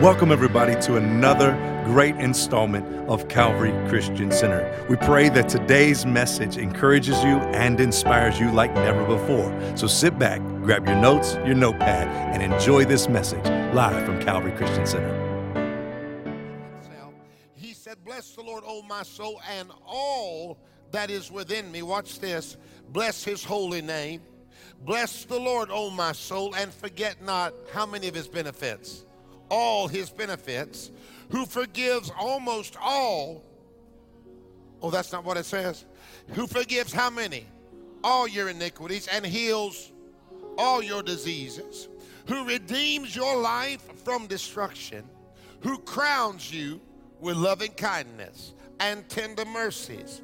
Welcome everybody to another great installment of Calvary Christian Center. We pray that today's message encourages you and inspires you like never before. So sit back, grab your notes, your notepad, and enjoy this message live from Calvary Christian Center. He said, "Bless the Lord, O my soul, and all that is within me." Watch this. Bless his holy name. Bless the Lord, O my soul, and forget not how many of his benefits. All his benefits, who forgives almost all. Oh, that's not what it says. Who forgives how many? All your iniquities, and heals all your diseases, who redeems your life from destruction, who crowns you with loving kindness and tender mercies,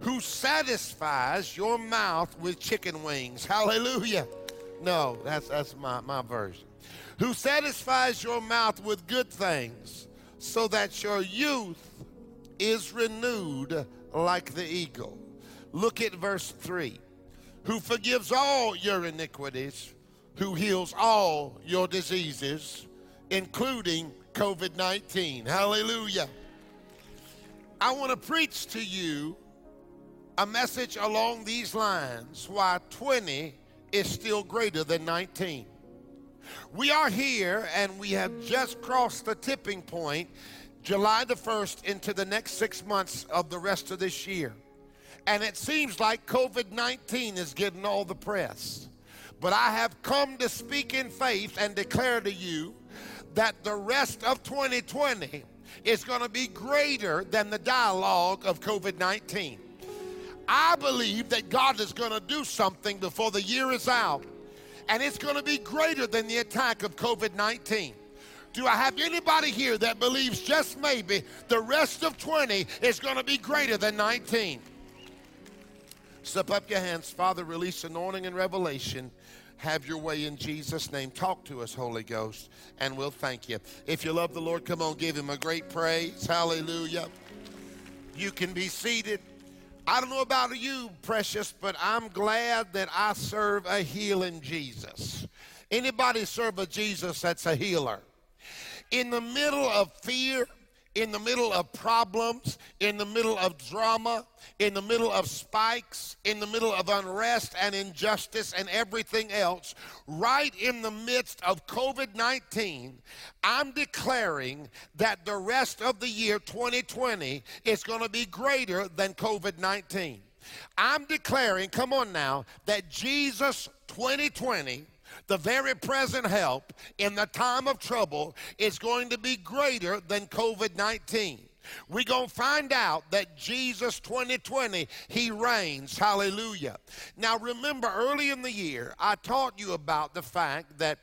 who satisfies your mouth with chicken wings. Hallelujah. No, that's my version. Who satisfies your mouth with good things, so that your youth is renewed like the eagle. Look at verse 3. Who forgives all your iniquities, who heals all your diseases, including COVID-19. Hallelujah. I want to preach to you a message along these lines, why 20 is still greater than 19. We are here, and we have just crossed the tipping point, July the 1st, into the next 6 months of the rest of this year. And it seems like COVID-19 is getting all the press. But I have come to speak in faith and declare to you that the rest of 2020 is going to be greater than the dialogue of COVID-19. I believe that God is going to do something before the year is out. And it's going to be greater than the attack of COVID-19. Do I have anybody here that believes just maybe the rest of 20 is going to be greater than 19? Slip up your hands. Father, release anointing and revelation. Have your way in Jesus' name. Talk to us, Holy Ghost, and we'll thank you. If you love the Lord, come on, give him a great praise. Hallelujah. You can be seated. I don't know about you, precious, but I'm glad that I serve a healing Jesus. Anybody serve a Jesus that's a healer? In the middle of fear, in the middle of problems, in the middle of drama, in the middle of spikes, in the middle of unrest and injustice and everything else, right in the midst of COVID-19, I'm declaring that the rest of the year 2020 is going to be greater than COVID-19. I'm declaring, come on now, that Jesus 2020, the very present help in the time of trouble, is going to be greater than COVID-19. We're going to find out that Jesus 2020, he reigns. Hallelujah. Now, remember, early in the year, I taught you about the fact that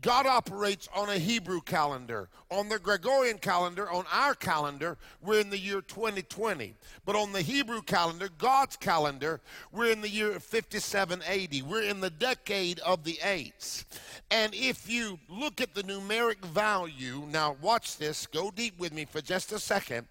God operates on a Hebrew calendar, on the Gregorian calendar, on our calendar, we're in the year 2020. But on the Hebrew calendar, God's calendar, we're in the year 5780. We're in the decade of the eights. And if you look at the numeric value, now watch this, go deep with me for just a second.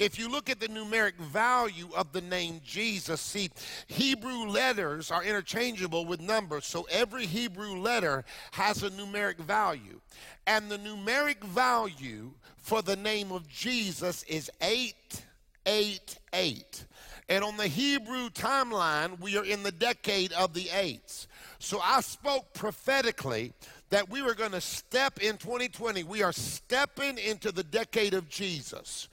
If you look at the numeric value of the name Jesus, see, Hebrew letters are interchangeable with numbers, so every Hebrew letter has a numeric value, and the numeric value for the name of Jesus is 888. And on the Hebrew timeline, we are in the decade of the eights. So I spoke prophetically that we were going to step in 2020. We are stepping into the decade of Jesus.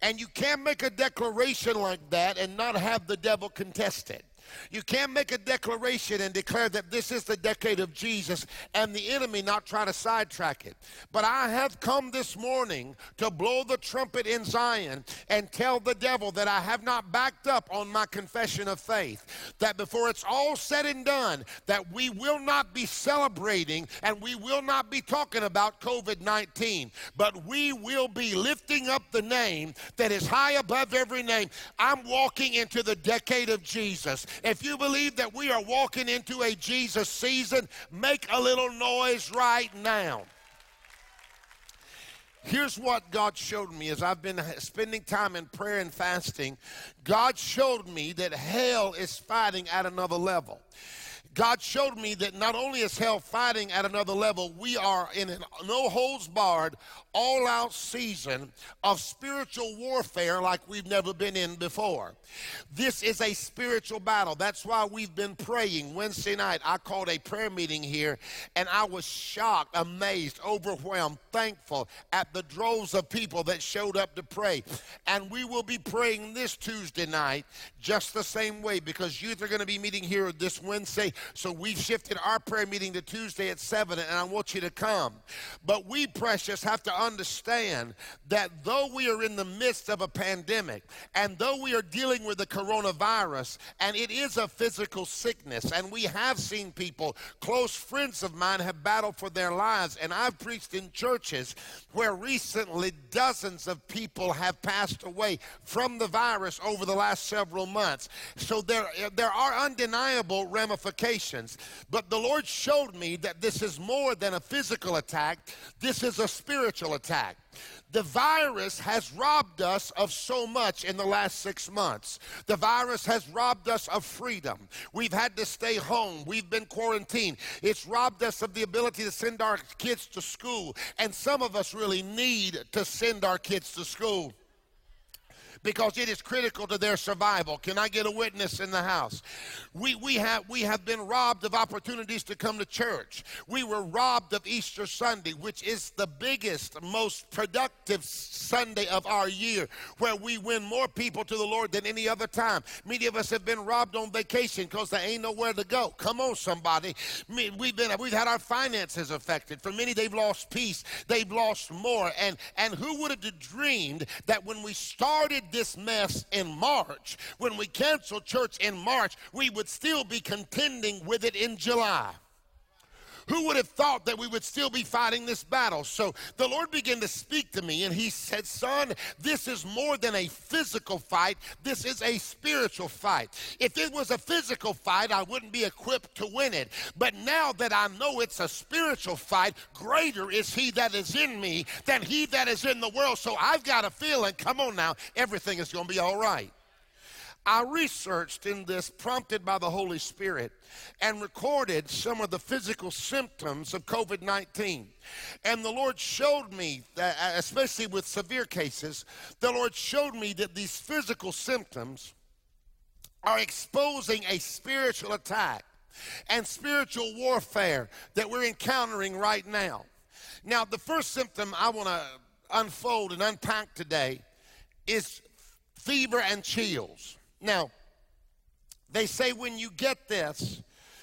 And you can't make a declaration like that and not have the devil contest it. You can't make a declaration and declare that this is the decade of Jesus and the enemy not try to sidetrack it. But I have come this morning to blow the trumpet in Zion and tell the devil that I have not backed up on my confession of faith, that before it's all said and done, that we will not be celebrating and we will not be talking about COVID-19, but we will be lifting up the name that is high above every name. I'm walking into the decade of Jesus. If you believe that we are walking into a Jesus season, make a little noise right now. Here's what God showed me as I've been spending time in prayer and fasting. God showed me that hell is fighting at another level. God showed me that not only is hell fighting at another level, we are in a no-holds-barred, all-out season of spiritual warfare like we've never been in before. This is a spiritual battle. That's why we've been praying. Wednesday night, I called a prayer meeting here, and I was shocked, amazed, overwhelmed, thankful at the droves of people that showed up to pray. And we will be praying this Tuesday night just the same way, because youth are going to be meeting here this Wednesday. So we've shifted our prayer meeting to Tuesday at 7, and I want you to come. But we, precious, have to understand that though we are in the midst of a pandemic, and though we are dealing with the coronavirus, and it is a physical sickness, and we have seen people, close friends of mine, have battled for their lives, and I've preached in churches where recently dozens of people have passed away from the virus over the last several months. So there are undeniable ramifications, but the Lord showed me that this is more than a physical attack. This is a spiritual attack. The virus has robbed us of so much in the last 6 months. The virus has robbed us of freedom. We've had to stay home. We've been quarantined. It's robbed us of the ability to send our kids to school. And some of us really need to send our kids to school, because it is critical to their survival. Can I get a witness in the house? We have been robbed of opportunities to come to church. We were robbed of Easter Sunday, which is the biggest, most productive Sunday of our year, where we win more people to the Lord than any other time. Many of us have been robbed on vacation because there ain't nowhere to go. Come on, somebody. We've had our finances affected. For many, they've lost peace. They've lost more. And who would have dreamed that when we started this mess in March, when we canceled church in March, we would still be contending with it in July? Who would have thought that we would still be fighting this battle? So the Lord began to speak to me, and he said, son, this is more than a physical fight. This is a spiritual fight. If it was a physical fight, I wouldn't be equipped to win it. But now that I know it's a spiritual fight, greater is he that is in me than he that is in the world. So I've got a feeling, come on now, everything is going to be all right. I researched in this, prompted by the Holy Spirit, and recorded some of the physical symptoms of COVID-19. And the Lord showed me, that, especially with severe cases, the Lord showed me that these physical symptoms are exposing a spiritual attack and spiritual warfare that we're encountering right now. Now, the first symptom I want to unfold and unpack today is fever and chills. Now, they say when you get this,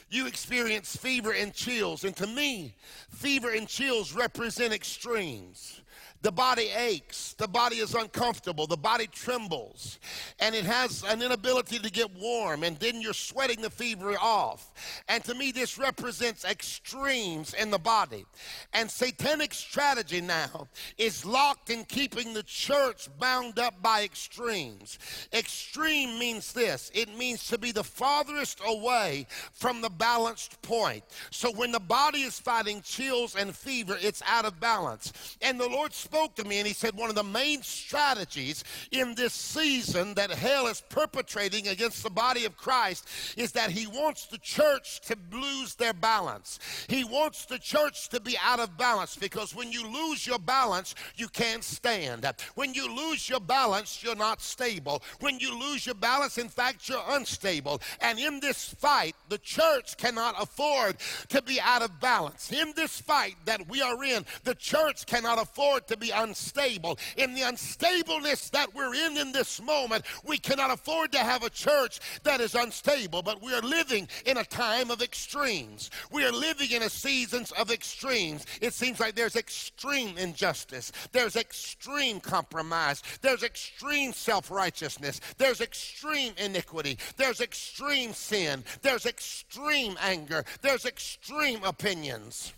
you experience fever and chills. And to me, fever and chills represent extremes. The body aches, the body is uncomfortable, the body trembles, and it has an inability to get warm, and then you're sweating the fever off. And to me, this represents extremes in the body. And satanic strategy now is locked in keeping the church bound up by extremes. Extreme means this. It means to be the farthest away from the balanced point. So when the body is fighting chills and fever, it's out of balance. And the Lord spoke to me, and he said one of the main strategies in this season that hell is perpetrating against the body of Christ is that he wants the church to lose their balance. He wants the church to be out of balance, because when you lose your balance, you can't stand. When you lose your balance, you're not stable. When you lose your balance, in fact, you're unstable. And in this fight, the church cannot afford to be out of balance. In this fight that we are in, the church cannot afford to be unstable. In the unstableness that we're in this moment, we cannot afford to have a church that is unstable. But we are living in a time of extremes. We are living in a season of extremes. It seems like there's extreme injustice. There's extreme compromise. There's extreme self-righteousness. There's extreme iniquity. There's extreme sin. There's extreme anger. There's extreme opinions.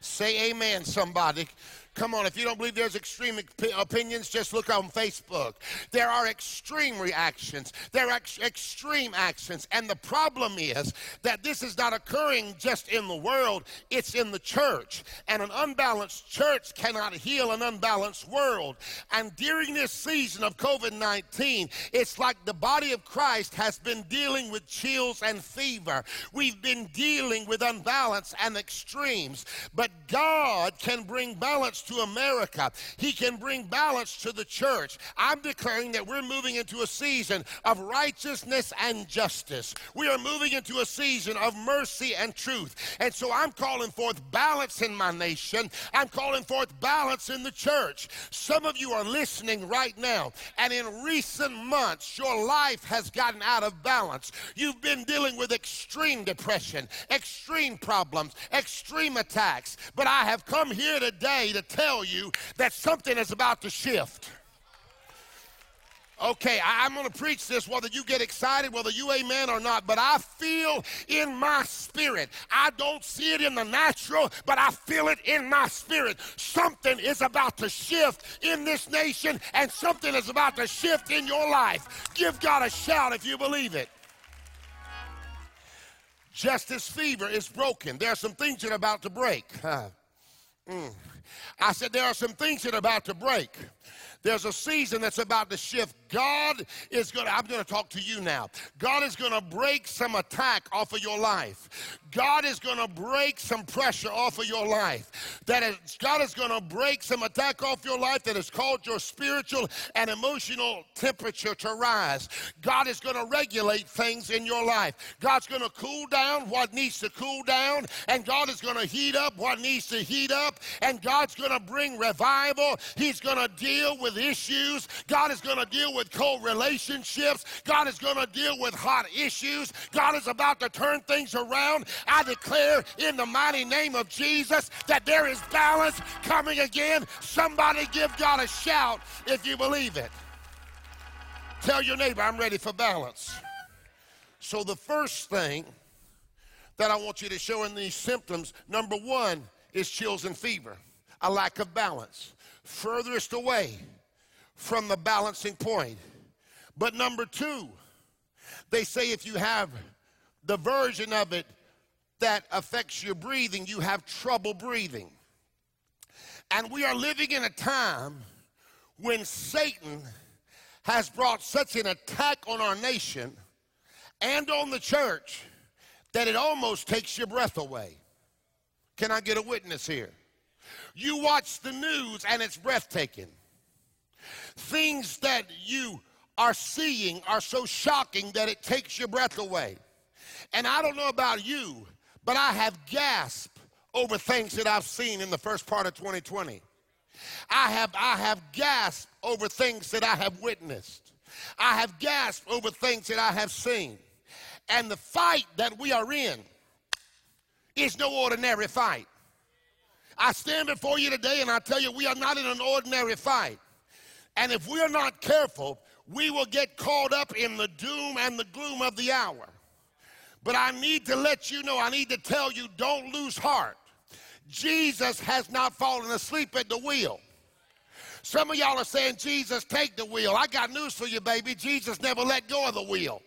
Say amen, somebody. Come on, if you don't believe there's extreme opinions, just look on Facebook. There are extreme reactions. There are extreme actions. And the problem is that this is not occurring just in the world. It's in the church. And an unbalanced church cannot heal an unbalanced world. And during this season of COVID-19, it's like the body of Christ has been dealing with chills and fever. We've been dealing with unbalance and extremes. But God can bring balance to America. He can bring balance to the church. I'm declaring that we're moving into a season of righteousness and justice. We are moving into a season of mercy and truth. And so I'm calling forth balance in my nation. I'm calling forth balance in the church. Some of you are listening right now, and in recent months, your life has gotten out of balance. You've been dealing with extreme depression, extreme problems, extreme attacks. But I have come here today to tell you that something is about to shift. Okay, I'm going to preach this whether you get excited, whether you amen or not, but I feel in my spirit. I don't see it in the natural, but I feel it in my spirit. Something is about to shift in this nation, and something is about to shift in your life. Give God a shout if you believe it. Justice fever is broken. There are some things that are about to break. I said there are some things that are about to break. There's a season that's about to shift. God is going to, I'm going to talk to you now. God is going to break some attack off of your life. God is going to break some pressure off of your life. God is going to break some attack off your life that has caused your spiritual and emotional temperature to rise. God is going to regulate things in your life. God's going to cool down what needs to cool down, and God is going to heat up what needs to heat up, and God's going to bring revival. He's going to deal with issues. God is going to deal with cold relationships. God is going to deal with hot issues. God is about to turn things around. I declare in the mighty name of Jesus that there is balance coming again. Somebody give God a shout if you believe it. Tell your neighbor, I'm ready for balance. So the first thing that I want you to show in these symptoms, number one, is chills and fever, a lack of balance, furthest away from the balancing point. But number two, they say if you have the version of it that affects your breathing, you have trouble breathing. And we are living in a time when Satan has brought such an attack on our nation and on the church that it almost takes your breath away. Can I get a witness here? You watch the news and it's breathtaking. Things that you are seeing are so shocking that it takes your breath away. And I don't know about you, but I have gasped over things that I've seen in the first part of 2020. I have gasped over things that I have witnessed. I have gasped over things that I have seen. And the fight that we are in is no ordinary fight. I stand before you today and I tell you we are not in an ordinary fight. And if we are not careful, we will get caught up in the doom and the gloom of the hour. But I need to let you know, I need to tell you, don't lose heart. Jesus has not fallen asleep at the wheel. Some of y'all are saying, Jesus, take the wheel. I got news for you, baby. Jesus never let go of the wheel.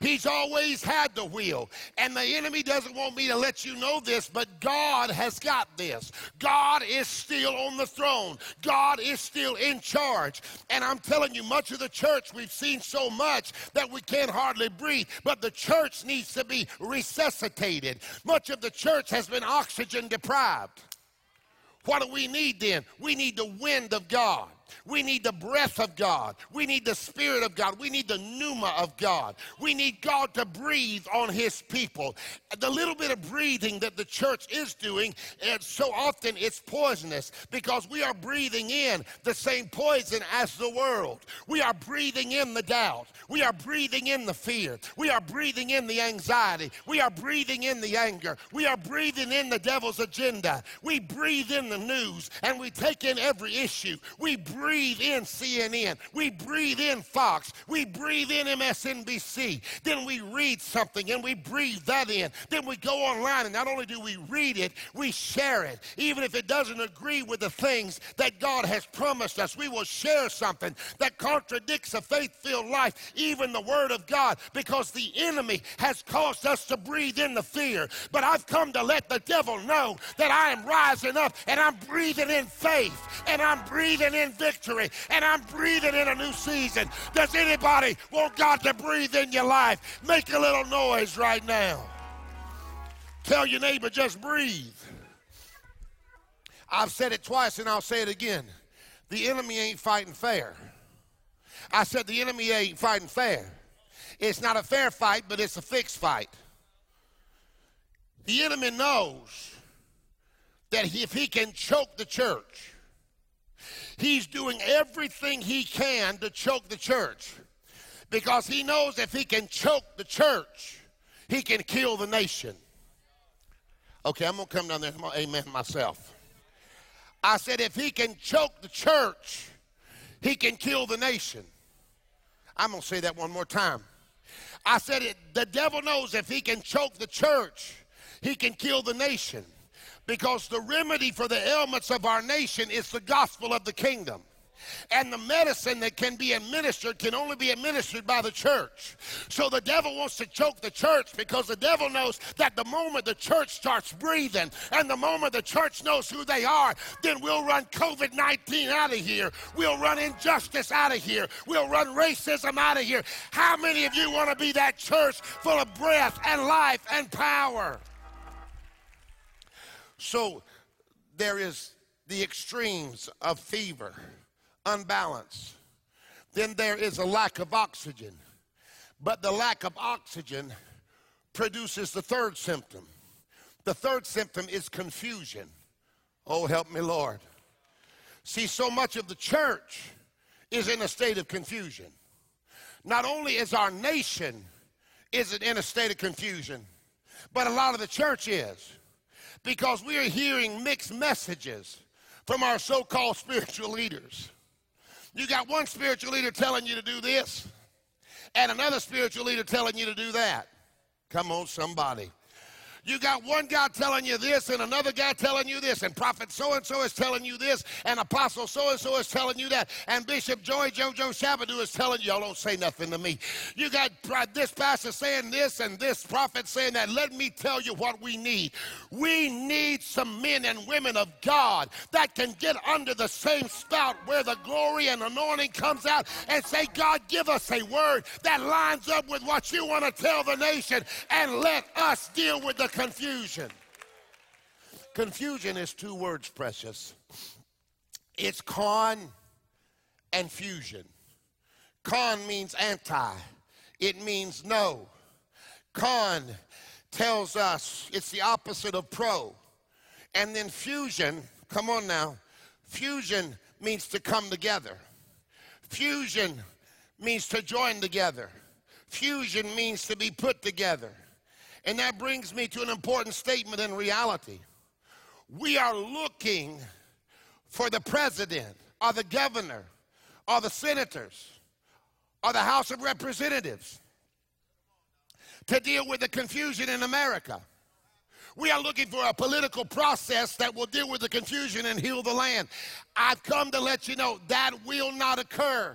He's always had the wheel, and the enemy doesn't want me to let you know this, but God has got this. God is still on the throne. God is still in charge, and I'm telling you, much of the church, we've seen so much that we can't hardly breathe, but the church needs to be resuscitated. Much of the church has been oxygen deprived. What do we need then? We need the wind of God. We need the breath of God. We need the Spirit of God. We need the pneuma of God. We need God to breathe on his people. The little bit of breathing that the church is doing, and so often it's poisonous because we are breathing in the same poison as the world. We are breathing in the doubt. We are breathing in the fear. We are breathing in the anxiety. We are breathing in the anger. We are breathing in the devil's agenda. We breathe in the news, and we take in every issue. We breathe breathe in CNN. We breathe in Fox. We breathe in MSNBC. Then we read something and we breathe that in. Then we go online, and not only do we read it, we share it. Even if it doesn't agree with the things that God has promised us, we will share something that contradicts a faith-filled life, even the Word of God, because the enemy has caused us to breathe in the fear. But I've come to let the devil know that I am rising up, and I'm breathing in faith, and I'm breathing in victory, and I'm breathing in a new season. Does anybody want God to breathe in your life? Make a little noise right now. Tell your neighbor, just breathe. I've said it twice, and I'll say it again. The enemy ain't fighting fair. I said the enemy ain't fighting fair. It's not a fair fight, but it's a fixed fight. The enemy knows that if he can choke the church, he's doing everything he can to choke the church, because he knows if he can choke the church, he can kill the nation. Okay, I'm going to come down there and I'm going to amen myself. I said if he can choke the church, he can kill the nation. I'm going to say that one more time. I said it, the devil knows if he can choke the church, he can kill the nation, because the remedy for the ailments of our nation is the gospel of the kingdom. And the medicine that can be administered can only be administered by the church. So the devil wants to choke the church, because the devil knows that the moment the church starts breathing and the moment the church knows who they are, then we'll run COVID-19 out of here. We'll run injustice out of here. We'll run racism out of here. How many of you want to be that church full of breath and life and power? So there is the extremes of fever, unbalance. Then there is a lack of oxygen. But the lack of oxygen produces the third symptom. The third symptom is confusion. Oh, help me, Lord. See, so much of the church is in a state of confusion. Not only is our nation isn't in a state of confusion, but a lot of the church is, because we are hearing mixed messages from our so-called spiritual leaders. You got one spiritual leader telling you to do this, and another spiritual leader telling you to do that. Come on, somebody. You got one guy telling you this, and another guy telling you this, and prophet so-and-so is telling you this, and apostle so-and-so is telling you that, and Bishop Joey Jojo Shabadoo is telling you, y'all don't say nothing to me. You got this pastor saying this, and this prophet saying that. Let me tell you what we need. We need some men and women of God that can get under the same spout where the glory and anointing comes out and say, God, give us a word that lines up with what you want to tell the nation, and let us deal with the confusion. Confusion is two words, precious. It's con and fusion. Con means anti. It means no. Con tells us it's the opposite of pro. And then fusion, come on now. Fusion means to come together. Fusion means to join together. Fusion means to be put together. And that brings me to an important statement in reality. We are looking for the president or the governor or the senators or the House of Representatives to deal with the confusion in America. We are looking for a political process that will deal with the confusion and heal the land. I've come to let you know that will not occur.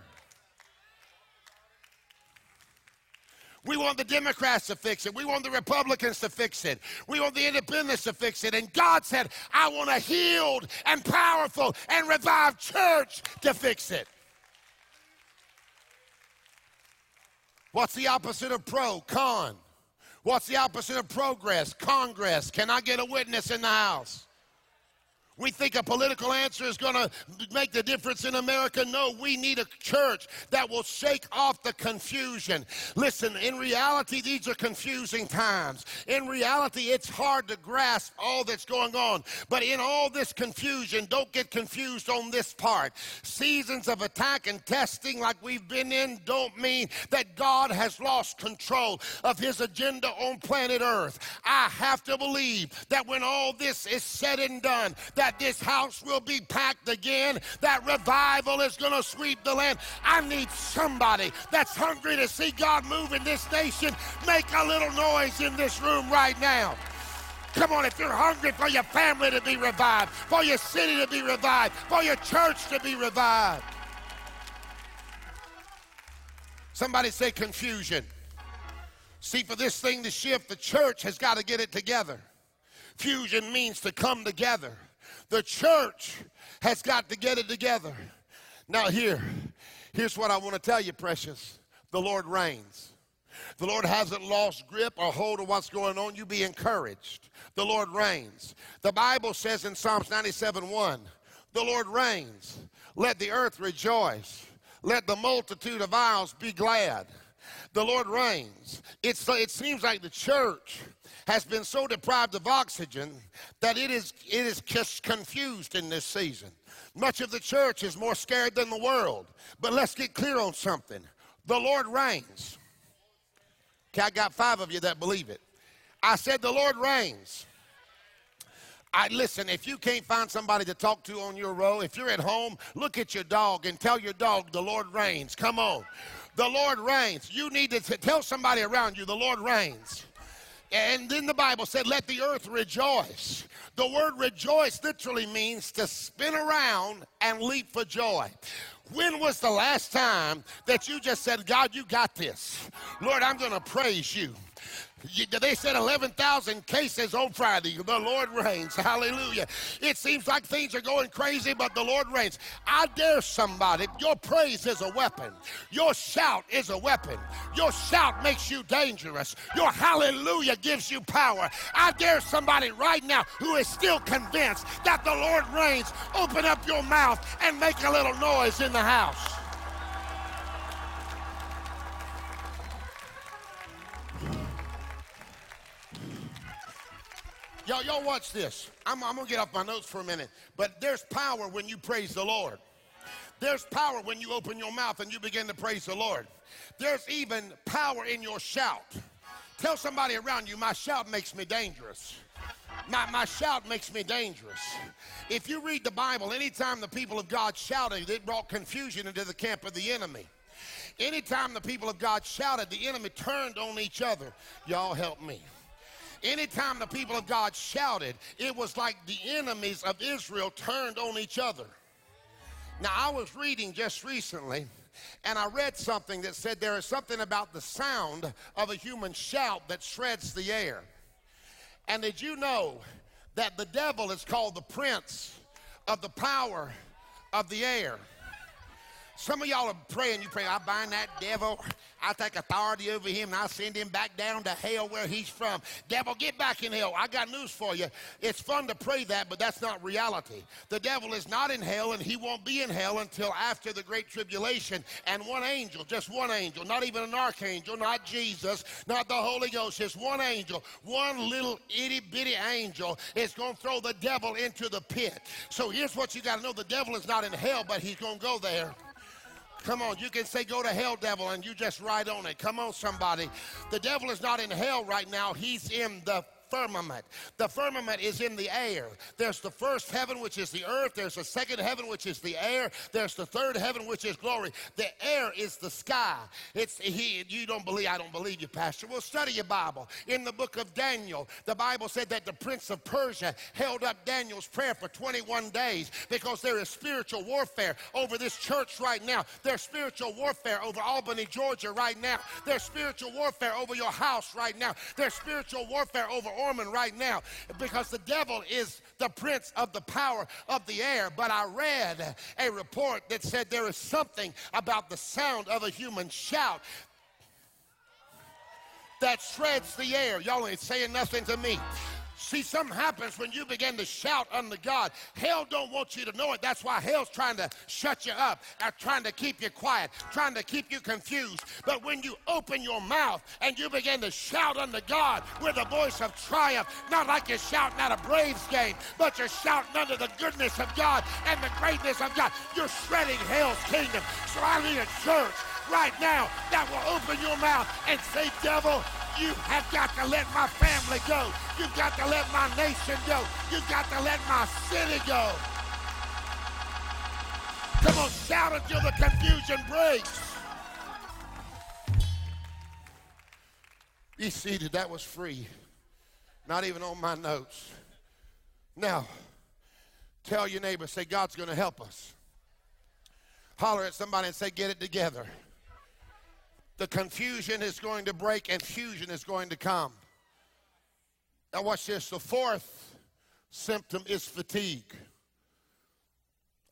We want the Democrats to fix it. We want the Republicans to fix it. We want the independents to fix it. And God said, I want a healed and powerful and revived church to fix it. What's the opposite of pro? Con. What's the opposite of progress? Congress. Can I get a witness in the house? We think a political answer is going to make the difference in America. No, we need a church that will shake off the confusion. Listen, in reality, these are confusing times. In reality, it's hard to grasp all that's going on. But in all this confusion, don't get confused on this part. Seasons of attack and testing like we've been in don't mean that God has lost control of his agenda on planet Earth. I have to believe that when all this is said and done, that that this house will be packed again, that revival is going to sweep the land. I need somebody that's hungry to see God move in this nation. Make a little noise in this room right now. Come on, if you're hungry for your family to be revived, for your city to be revived, for your church to be revived. Somebody say confusion. See, for this thing to shift, the church has got to get it together. Fusion means to come together. The church has got to get it together. Now here's what I want to tell you, precious. The Lord reigns. The Lord hasn't lost grip or hold of what's going on. You be encouraged. The Lord reigns. The Bible says in Psalms 97:1, the Lord reigns. Let the earth rejoice. Let the multitude of isles be glad. The Lord reigns. It seems like the church has been so deprived of oxygen that it is just confused in this season. Much of the church is more scared than the world. But let's get clear on something. The Lord reigns. Okay, I got 5 of you that believe it. I said the Lord reigns. Listen, if you can't find somebody to talk to on your row, if you're at home, look at your dog and tell your dog the Lord reigns. Come on. The Lord reigns. You need to tell somebody around you the Lord reigns. And then the Bible said, let the earth rejoice. The word rejoice literally means to spin around and leap for joy. When was the last time that you just said, God, you got this. Lord, I'm going to praise you. They said 11,000 cases on Friday. The Lord reigns. Hallelujah. It seems like things are going crazy, but the Lord reigns. I dare somebody. Your praise is a weapon. Your shout is a weapon. Your shout makes you dangerous. Your hallelujah gives you power. I dare somebody right now who is still convinced that the Lord reigns. Open up your mouth and make a little noise in the house. Y'all watch this. I'm going to get off my notes for a minute. But there's power when you praise the Lord. There's power when you open your mouth and you begin to praise the Lord. There's even power in your shout. Tell somebody around you, my shout makes me dangerous. My shout makes me dangerous. If you read the Bible, anytime the people of God shouted, it brought confusion into the camp of the enemy. Anytime the people of God shouted, the enemy turned on each other. Y'all help me. Anytime the people of God shouted, it was like the enemies of Israel turned on each other. Now, I was reading just recently, and I read something that said there is something about the sound of a human shout that shreds the air. And did you know that the devil is called the prince of the power of the air? Some of y'all are praying, you pray, I bind that devil, I take authority over him, and I send him back down to hell where he's from. Devil, get back in hell. I got news for you. It's fun to pray that, but that's not reality. The devil is not in hell, and he won't be in hell until after the Great Tribulation. And one angel, just one angel, not even an archangel, not Jesus, not the Holy Ghost, just one angel, one little itty-bitty angel is going to throw the devil into the pit. So here's what you got to know. The devil is not in hell, but he's going to go there. Come on, you can say go to hell, devil, and you just ride on it. Come on, somebody. The devil is not in hell right now. He's in the firmament. The firmament is in the air. There's the first heaven, which is the earth. There's the second heaven, which is the air. There's the third heaven, which is glory. The air is the sky. You don't believe, I don't believe you, Pastor. Well, study your Bible. In the book of Daniel, the Bible said that the prince of Persia held up Daniel's prayer for 21 days because there is spiritual warfare over this church right now. There's spiritual warfare over Albany, Georgia right now. There's spiritual warfare over your house right now. There's spiritual warfare over Ormond right now, because the devil is the prince of the power of the air. But I read a report that said there is something about the sound of a human shout that shreds the air. Y'all ain't saying nothing to me. See, something happens when you begin to shout unto God. Hell don't want you to know it. That's why hell's trying to shut you up, trying to keep you quiet, trying to keep you confused. But when you open your mouth and you begin to shout unto God with a voice of triumph, not like you're shouting at a Braves game, but you're shouting unto the goodness of God and the greatness of God, you're shredding hell's kingdom. So I need a church right now that will open your mouth and say, devil, You have got to let my family go. You've got to let my nation go. You've got to let my city go. Come on, shout until the confusion breaks. Be seated. That was free. Not even on my notes. Now, tell your neighbor, say, God's going to help us. Holler at somebody and say, get it together. The confusion is going to break and fusion is going to come. Now watch this. The fourth symptom is fatigue.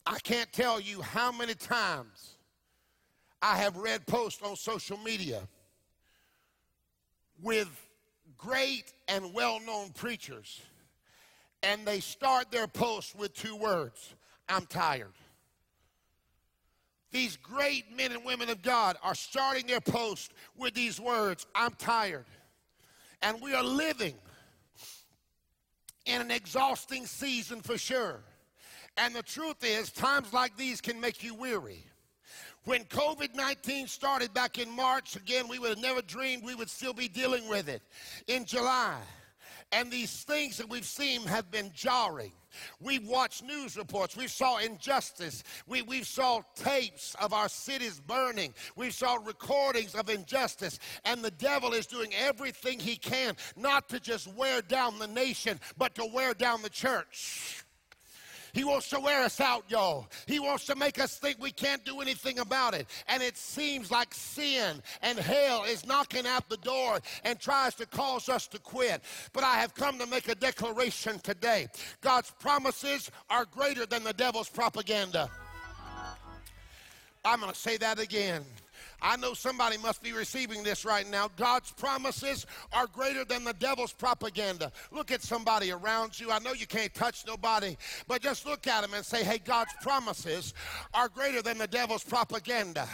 I can't tell you how many times I have read posts on social media with great and well-known preachers, and they start their posts with two words: I'm tired. These great men and women of God are starting their post with these words, I'm tired. And we are living in an exhausting season for sure. And the truth is, times like these can make you weary. When COVID-19 started back in March, again, we would have never dreamed we would still be dealing with it in July. And these things that we've seen have been jarring. We've watched news reports. We saw injustice. We saw tapes of our cities burning. We saw recordings of injustice. And the devil is doing everything he can not to just wear down the nation, but to wear down the church. He wants to wear us out, y'all. He wants to make us think we can't do anything about it. And it seems like sin and hell is knocking at the door and tries to cause us to quit. But I have come to make a declaration today. God's promises are greater than the devil's propaganda. I'm going to say that again. I know somebody must be receiving this right now. God's promises are greater than the devil's propaganda. Look at somebody around you. I know you can't touch nobody, but just look at them and say, hey, God's promises are greater than the devil's propaganda.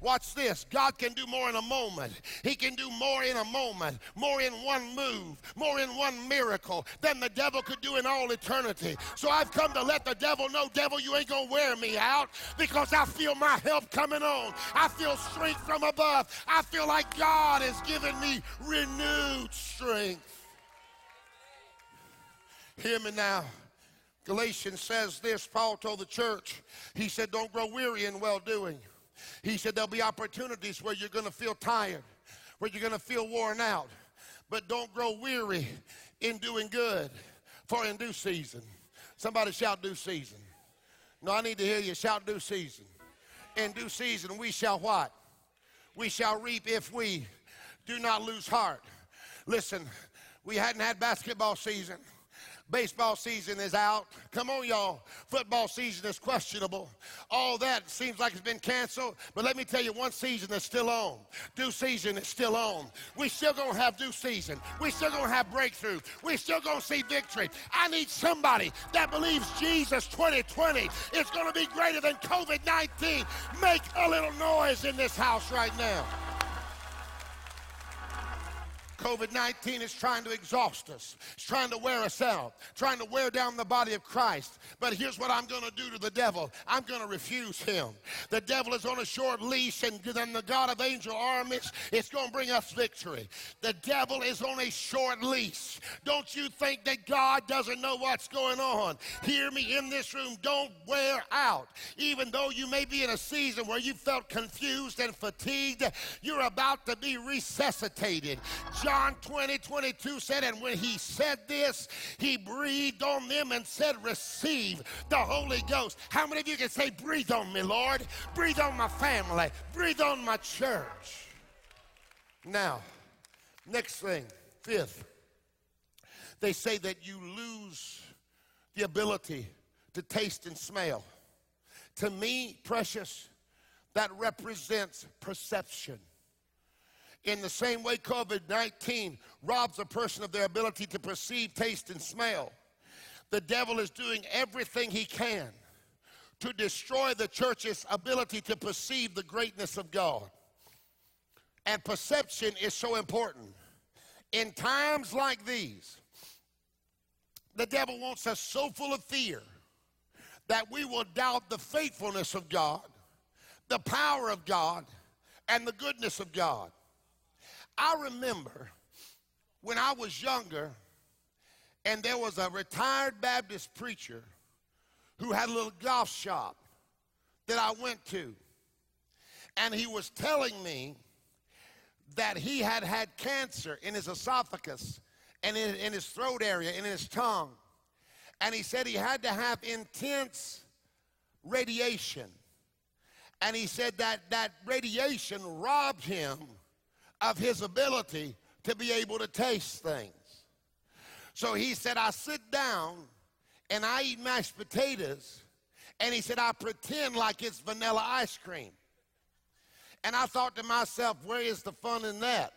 Watch this. God can do more in a moment. He can do more in a moment, more in one move, more in one miracle than the devil could do in all eternity. So I've come to let the devil know, devil, you ain't going to wear me out, because I feel my help coming on. I feel strength from above. I feel like God has given me renewed strength. Hear me now. Galatians says this. Paul told the church, he said, don't grow weary in well-doing. He said, there'll be opportunities where you're going to feel tired, where you're going to feel worn out, but don't grow weary in doing good, for in due season. Somebody shout due season. No, I need to hear you shout due season. In due season, we shall what? We shall reap if we do not lose heart. Listen, we hadn't had basketball season. Baseball season is out. Come on, y'all. Football season is questionable. All that seems like it's been canceled. But let me tell you, one season is still on. Due season is still on. We still gonna have due season. We still gonna have breakthrough. We still gonna see victory. I need somebody that believes Jesus 2020 is gonna be greater than COVID-19. Make a little noise in this house right now. COVID-19 is trying to exhaust us. It's trying to wear us out, trying to wear down the body of Christ. But here's what I'm going to do to the devil. I'm going to refuse him. The devil is on a short leash, and then the God of angel armies is going to bring us victory. The devil is on a short leash. Don't you think that God doesn't know what's going on? Hear me in this room. Don't wear out. Even though you may be in a season where you felt confused and fatigued, you're about to be resuscitated. John 20:22 said, and when he said this, he breathed on them and said, receive the Holy Ghost. How many of you can say, breathe on me, Lord? Breathe on my family. Breathe on my church. Now, next thing, fifth. They say that you lose the ability to taste and smell. To me, precious, that represents perception. In the same way COVID-19 robs a person of their ability to perceive, taste, and smell, the devil is doing everything he can to destroy the church's ability to perceive the greatness of God. And perception is so important. In times like these, the devil wants us so full of fear that we will doubt the faithfulness of God, the power of God, and the goodness of God. I remember when I was younger, and there was a retired Baptist preacher who had a little golf shop that I went to, and he was telling me that he had had cancer in his esophagus and in his throat area, in his tongue, and he said he had to have intense radiation, and he said that that radiation robbed him of his ability to be able to taste things. So he said, I sit down and I eat mashed potatoes, and he said, I pretend like it's vanilla ice cream. And I thought to myself, where is the fun in that?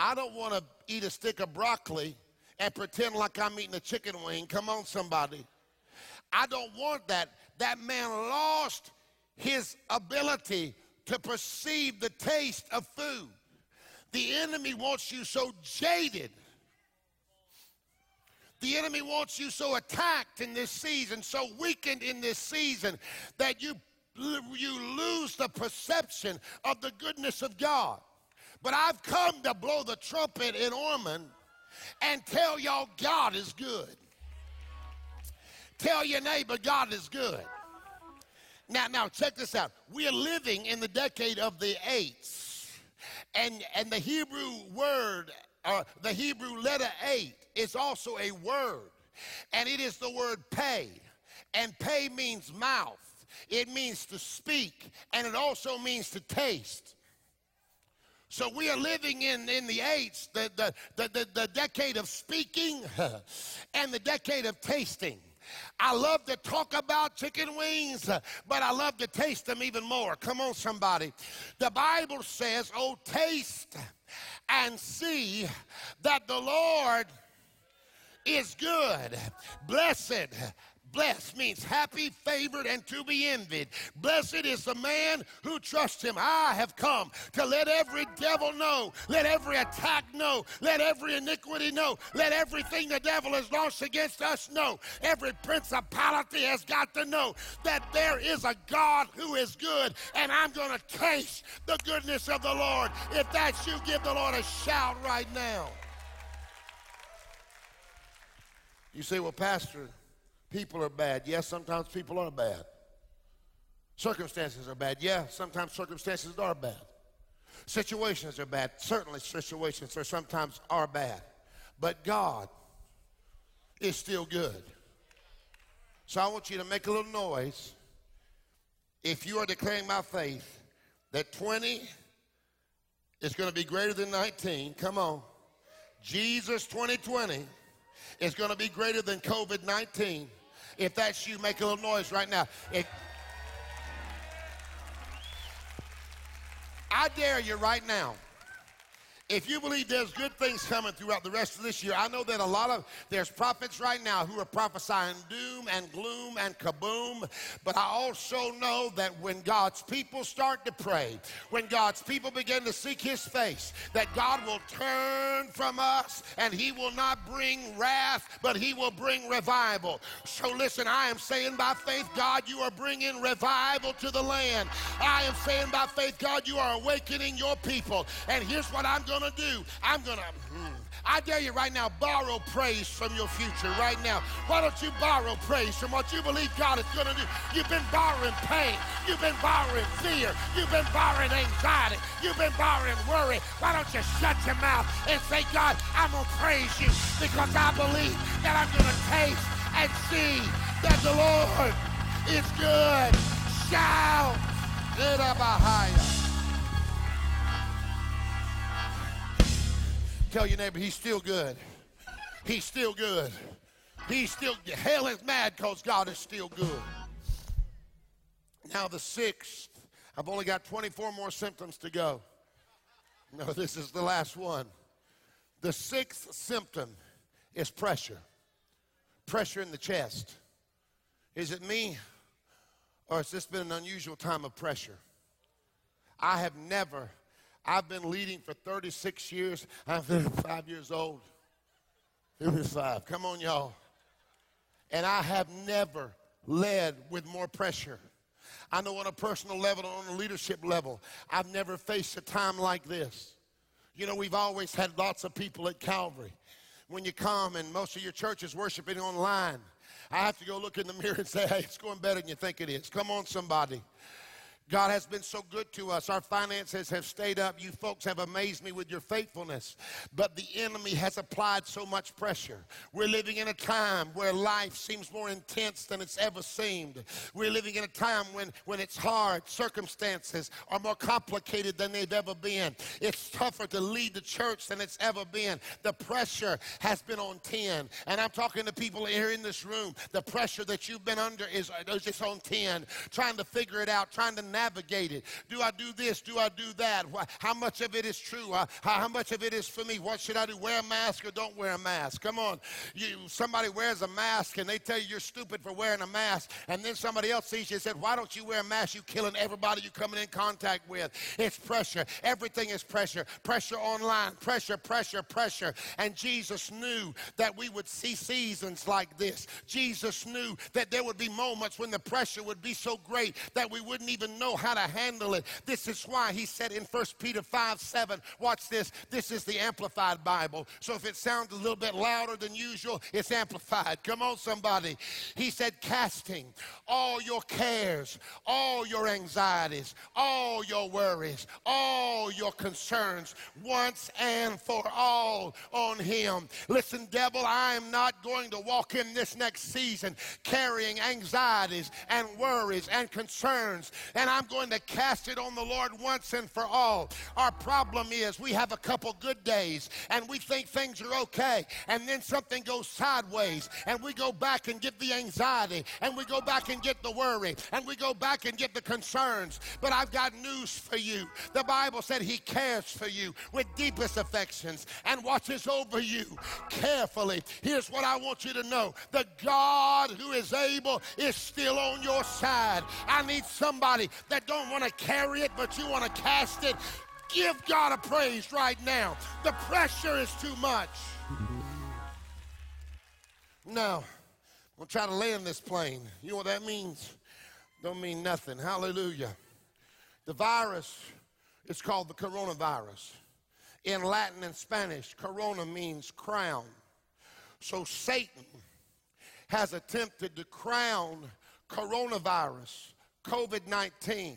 I don't want to eat a stick of broccoli and pretend like I'm eating a chicken wing. Come on, somebody. I don't want that. That man lost his ability to perceive the taste of food. The enemy wants you so jaded. The enemy wants you so attacked in this season, so weakened in this season, that you lose the perception of the goodness of God. But I've come to blow the trumpet in Ormond and tell y'all God is good. Tell your neighbor God is good. Now check this out. We are living in the decade of the eights, and the Hebrew word, the Hebrew letter 8, is also a word, and it is the word peh, and peh means mouth. It means to speak, and it also means to taste. So we are living in the eights, the decade of speaking and the decade of tasting. I love to talk about chicken wings, but I love to taste them even more. Come on, somebody. The Bible says, oh, taste and see that the Lord is good. Blessed. Blessed means happy, favored, and to be envied. Blessed is the man who trusts him. I have come to let every devil know, let every attack know, let every iniquity know, let everything the devil has launched against us know. Every principality has got to know that there is a God who is good, and I'm going to taste the goodness of the Lord. If that's you, give the Lord a shout right now. You say, well, Pastor, people are bad. Yes, sometimes people are bad. Circumstances are bad. Yeah, sometimes circumstances are bad. Situations are bad. Certainly situations are sometimes are bad. But God is still good. So I want you to make a little noise if you are declaring my faith that 20 is going to be greater than 19. Come on. Jesus 2020 is going to be greater than COVID-19. If that's you, make a little noise right now. I dare you right now. If you believe there's good things coming throughout the rest of this year, I know that there's prophets right now who are prophesying doom and gloom and kaboom, but I also know that when God's people start to pray, when God's people begin to seek his face, that God will turn from us, and he will not bring wrath, but he will bring revival. So listen, I am saying by faith, God, you are bringing revival to the land. I am saying by faith, God, you are awakening your people. And here's what I'm going to do. I dare you right now, borrow praise from your future right now. Why don't you borrow praise from what you believe God is going to do? You've been borrowing pain. You've been borrowing fear. You've been borrowing anxiety. You've been borrowing worry. Why don't you shut your mouth and say, God, I'm going to praise you because I believe that I'm going to taste and see that the Lord is good. Shout it up higher. Tell your neighbor, he's still good. He's still good. He's still, hell is mad because God is still good. Now the 6th, I've only got 24 more symptoms to go. No, this is the last one. The 6th symptom is pressure. Pressure in the chest. Is it me, or has this been an unusual time of pressure? I've been leading for 36 years. I'm 55 years old. 55. Come on, y'all. And I have never led with more pressure. I know on a personal level, on a leadership level, I've never faced a time like this. You know, we've always had lots of people at Calvary. When you come and most of your church is worshiping online, I have to go look in the mirror and say, hey, it's going better than you think it is. Come on, somebody. God has been so good to us. Our finances have stayed up. You folks have amazed me with your faithfulness. But the enemy has applied so much pressure. We're living in a time where life seems more intense than it's ever seemed. We're living in a time when it's hard. Circumstances are more complicated than they've ever been. It's tougher to lead the church than it's ever been. The pressure has been on 10. And I'm talking to people here in this room. The pressure that you've been under is just on 10, trying to figure it out, trying to navigate it. Do I do this? Do I do that? How much of it is true? How much of it is for me? What should I do? Wear a mask or don't wear a mask? Come on. Somebody wears a mask and they tell you you're stupid for wearing a mask, and then somebody else sees you and said, why don't you wear a mask? You're killing everybody you're coming in contact with. It's pressure. Everything is pressure. Pressure online. Pressure. And Jesus knew that we would see seasons like this. Jesus knew that there would be moments when the pressure would be so great that we wouldn't even know how to handle it. This is why he said in 1 Peter 5:7, watch this. This is the Amplified Bible. So if it sounds a little bit louder than usual, it's amplified. Come on, somebody. He said, casting all your cares, all your anxieties, all your worries, all your concerns, once and for all on him. Listen, devil, I am not going to walk in this next season carrying anxieties and worries and concerns. And I'm going to cast it on the Lord once and for all. Our problem is we have a couple good days and we think things are okay, and then something goes sideways and we go back and get the anxiety, and we go back and get the worry, and we go back and get the concerns. But I've got news for you. The Bible said he cares for you with deepest affections and watches over you carefully. Here's what I want you to know. The God who is able is still on your side. I need somebody that don't want to carry it, but you want to cast it. Give God a praise right now. The pressure is too much. Now, we'll try to land this plane. You know what that means? Don't mean nothing. Hallelujah. The virus is called the coronavirus. In Latin and Spanish, corona means crown. So Satan has attempted to crown coronavirus, COVID-19,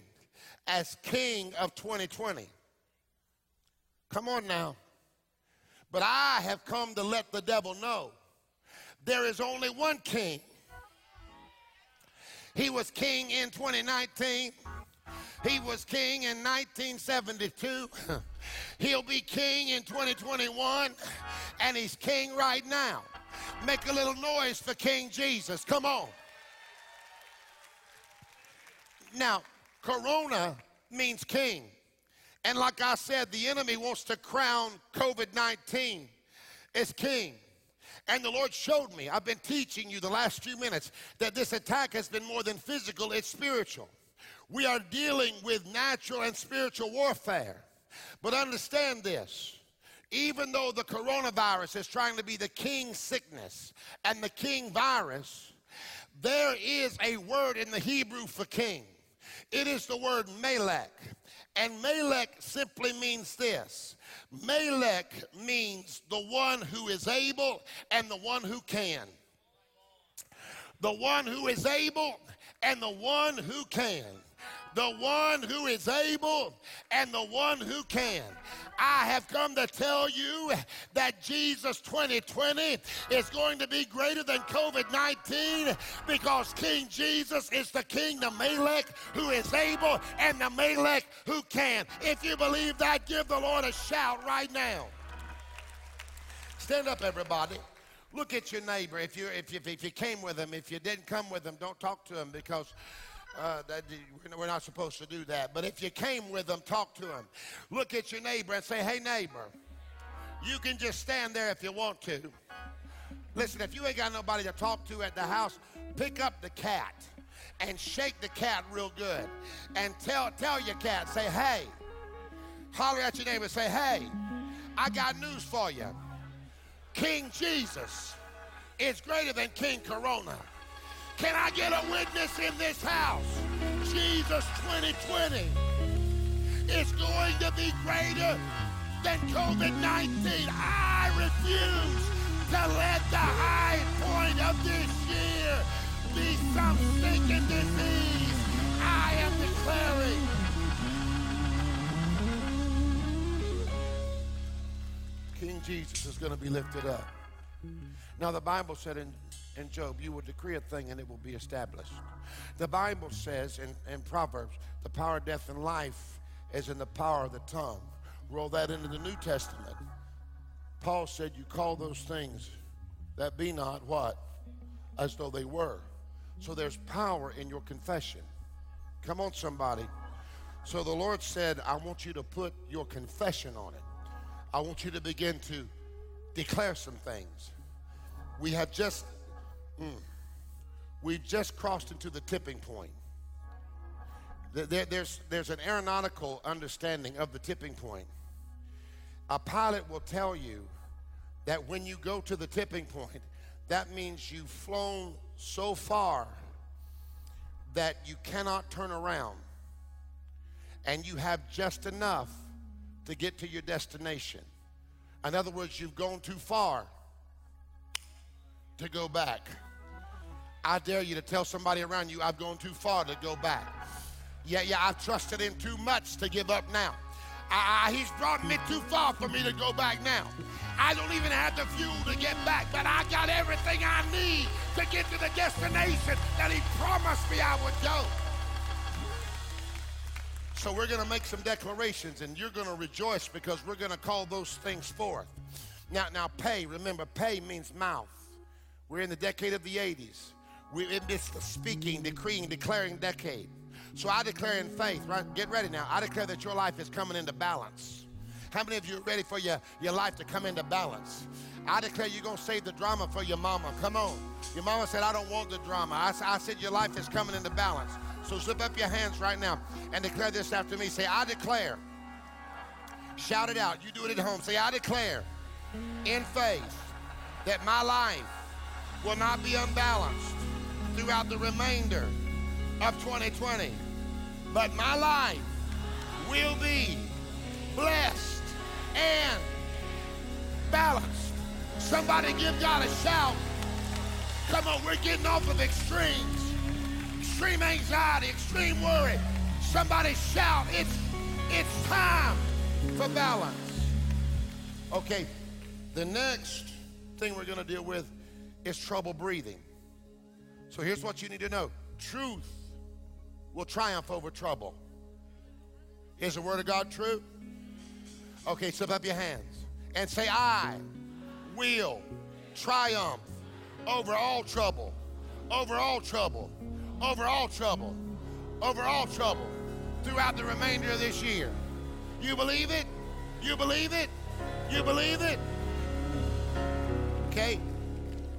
as king of 2020. Come on now. But I have come to let the devil know there is only one king. He was king in 2019. He was king in 1972. He'll be king in 2021. And he's king right now. Make a little noise for King Jesus. Come on. Now, corona means king. And like I said, the enemy wants to crown COVID-19 as king. And the Lord showed me, I've been teaching you the last few minutes, that this attack has been more than physical, it's spiritual. We are dealing with natural and spiritual warfare. But understand this. Even though the coronavirus is trying to be the king sickness and the king virus, there is a word in the Hebrew for king. It is the word Melech. And Melech simply means this. Melech means the one who is able and the one who can. The one who is able and the one who can. The one who is able and the one who can. I have come to tell you that Jesus 2020 is going to be greater than COVID-19 because King Jesus is the King, the Malak who is able and the Malak who can. If you believe that, give the Lord a shout right now. Stand up, everybody. Look at your neighbor. If you came with him, if you didn't come with him, don't talk to him because we're not supposed to do that. But if you came with them, talk to them. Look at your neighbor and say, hey, neighbor, you can just stand there if you want to. Listen, if you ain't got nobody to talk to at the house, pick up the cat and shake the cat real good. And tell your cat, say, hey. Holler at your neighbor and say, hey, I got news for you. King Jesus is greater than King Corona. Can I get a witness in this house? Jesus 2020 is going to be greater than COVID-19. I refuse to let the high point of this year be some stinking disease. I am declaring King Jesus is going to be lifted up. Now the Bible said in Job, you will decree a thing and it will be established. The Bible says in Proverbs, the power of death and life is in the power of the tongue. Roll that into the New Testament. Paul said, you call those things that be not what? As though they were. So there's power in your confession. Come on, somebody. So the Lord said, I want you to put your confession on it. I want you to begin to declare some things. We had just we just crossed into the tipping point. There's an aeronautical understanding of the tipping point. A pilot will tell you that when you go to the tipping point, that means you've flown so far that you cannot turn around, and you have just enough to get to your destination. In other words, you've gone too far to go back. I dare you to tell somebody around you, I've gone too far to go back. Yeah, I trusted him too much to give up now. He's brought me too far for me to go back now. I don't even have the fuel to get back, but I got everything I need to get to the destination that he promised me I would go. So we're going to make some declarations, and you're going to rejoice because we're going to call those things forth. Now, peh, remember, peh means mouth. We're in the decade of the 80s. It's the speaking, decreeing, declaring decade. So I declare in faith, right? Get ready now. I declare that your life is coming into balance. How many of you are ready for your life to come into balance? I declare you're going to save the drama for your mama. Come on. Your mama said, I don't want the drama. I said, your life is coming into balance. So slip up your hands right now and declare this after me. Say, I declare. Shout it out. You do it at home. Say, I declare in faith that my life will not be unbalanced throughout the remainder of 2020, but my life will be blessed and balanced. Somebody give God a shout. Come on, we're getting off of extremes. Extreme anxiety, extreme worry. Somebody shout, it's time for balance. Okay, the next thing we're gonna deal with is trouble breathing. So here's what you need to know. Truth will triumph over trouble. Is the word of God true? Okay, slip up your hands and say, I will triumph over all trouble, over all trouble, over all trouble, over all trouble throughout the remainder of this year. You believe it? You believe it? You believe it? Okay,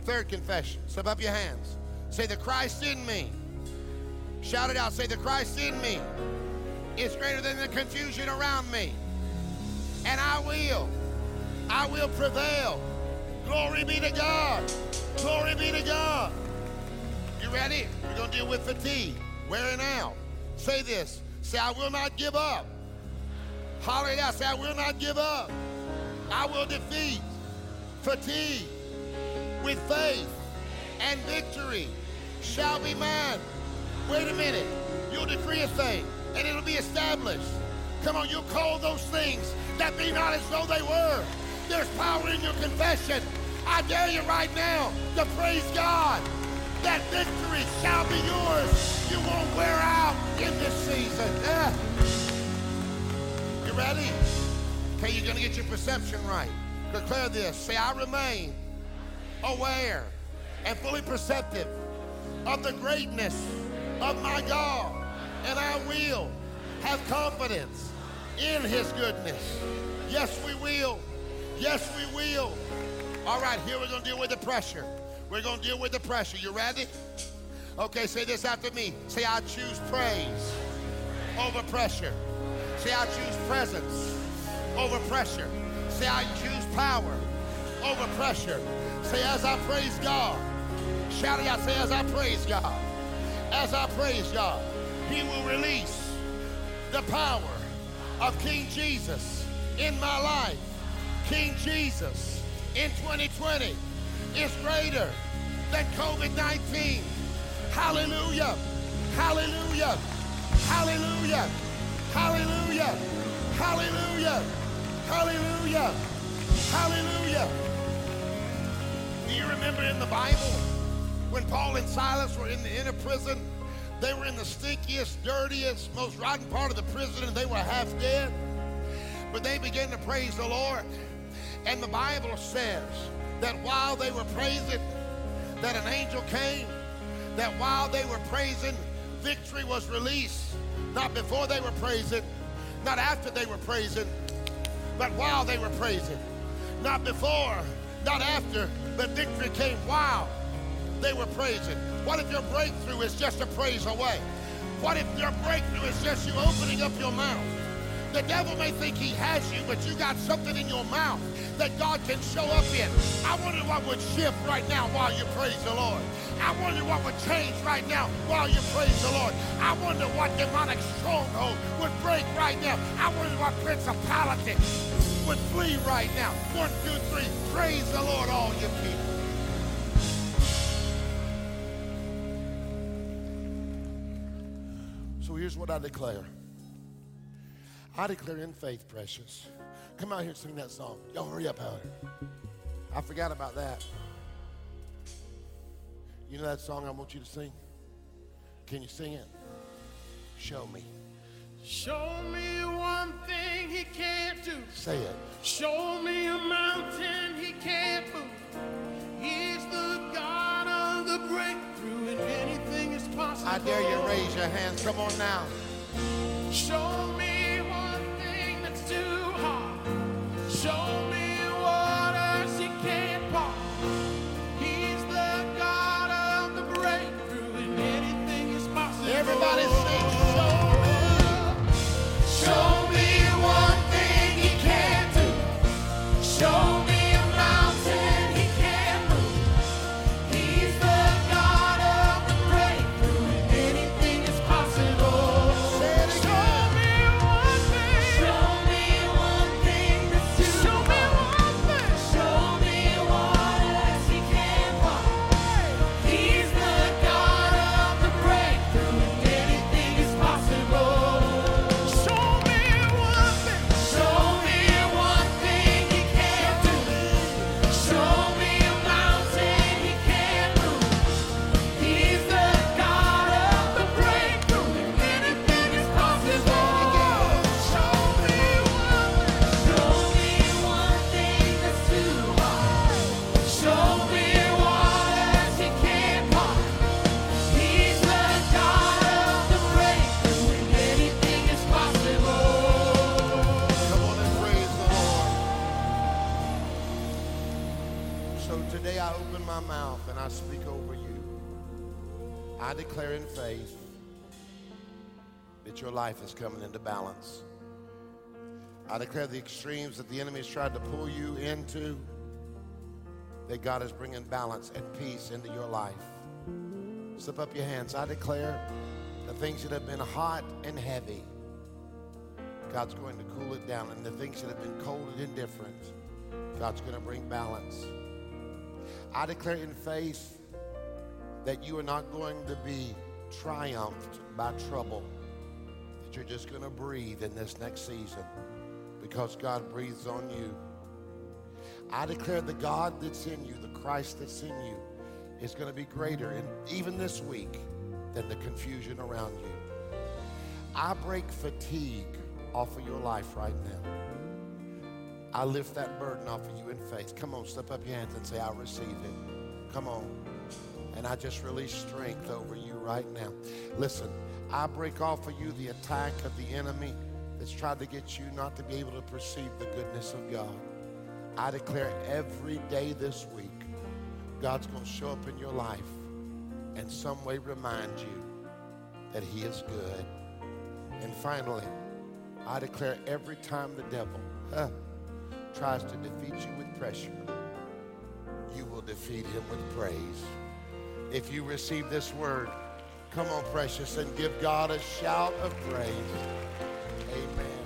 third confession. Slip up your hands. Say, the Christ in me. Shout it out. Say, the Christ in me is greater than the confusion around me. And I will prevail. Glory be to God. Glory be to God. You ready? We're going to deal with fatigue. Wearing out. Say this. Say, I will not give up. Holler it out. Say, I will not give up. I will defeat fatigue with faith, and victory shall be mine. Wait a minute. You'll decree a thing, and it'll be established. Come on, you'll call those things that be not as though they were. There's power in your confession. I dare you right now to praise God. That victory shall be yours. You won't wear out in this season. Yeah. You ready? Okay, you're going to get your perception right. Declare this. Say, I remain aware and fully perceptive of the greatness of my God, and I will have confidence in his goodness. Yes, we will. Yes, we will. All right, here we're going to deal with the pressure. We're going to deal with the pressure. You ready? Okay, say this after me. Say, I choose praise over pressure. Say, I choose presence over pressure. Say, I choose power over pressure. Say, as I praise God. Shout it out. Say, as I praise God. As I praise God, he will release the power of King Jesus in my life. King Jesus in 2020 is greater than COVID-19. Hallelujah, hallelujah, hallelujah, hallelujah, hallelujah, hallelujah, hallelujah. Do you remember in the Bible when Paul and Silas were in the inner prison? They were in the stinkiest, dirtiest, most rotten part of the prison, and they were half dead. But they began to praise the Lord. And the Bible says that while they were praising, that an angel came, that while they were praising, victory was released. Not before they were praising, not after they were praising, but while they were praising. Not before, not after, but victory came while they were praising. What if your breakthrough is just a praise away? What if your breakthrough is just you opening up your mouth? The devil may think he has you, but you got something in your mouth that God can show up in. I wonder what would shift right now while you praise the Lord. I wonder what would change right now while you praise the Lord. I wonder what demonic stronghold would break right now. I wonder what principality would flee right now. 1, 2, 3, praise the Lord, all you people. So here's what I declare. I declare in faith, precious. Come out here and sing that song. Y'all hurry up out here. I forgot about that. You know that song I want you to sing? Can you sing it? Show me. Show me one thing he can't do. Say it. Show me a mountain he can't move. He's the God of the breakthrough, and anything is possible. I dare you raise your hands. Come on now. Show me. Show me waters he can't part. He's the God of the breakthrough, and anything is possible. Everybody sing, show me one thing he can't do. Show me a mountain he can't move. He's the God of the breakthrough, and anything is possible. Show me one thing. I speak over you. I declare in faith that your life is coming into balance. I declare the extremes that the enemy has tried to pull you into, that God is bringing balance and peace into your life. Slip up your hands. I declare the things that have been hot and heavy, God's going to cool it down. And the things that have been cold and indifferent, God's going to bring balance. I declare in faith that you are not going to be triumphed by trouble, that you're just going to breathe in this next season because God breathes on you. I declare the God that's in you, the Christ that's in you, is going to be greater, and even this week, than the confusion around you. I break fatigue off of your life right now. I lift that burden off of you in faith. Come on, slip up your hands and say, I receive it. Come on. And I just release strength over you right now. Listen, I break off of you the attack of the enemy that's tried to get you not to be able to perceive the goodness of God. I declare every day this week, God's going to show up in your life and some way remind you that he is good. And finally, I declare every time the devil, tries to defeat you with pressure, you will defeat him with praise. If you receive this word, come on, precious, and give God a shout of praise. Amen.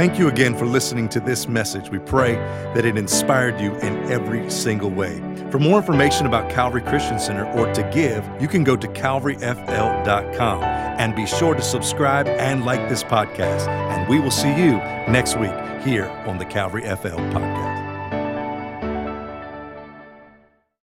Thank you again for listening to this message. We pray that it inspired you in every single way. For more information about Calvary Christian Center or to give, you can go to calvaryfl.com. And be sure to subscribe and like this podcast. And we will see you next week here on the Calvary FL Podcast.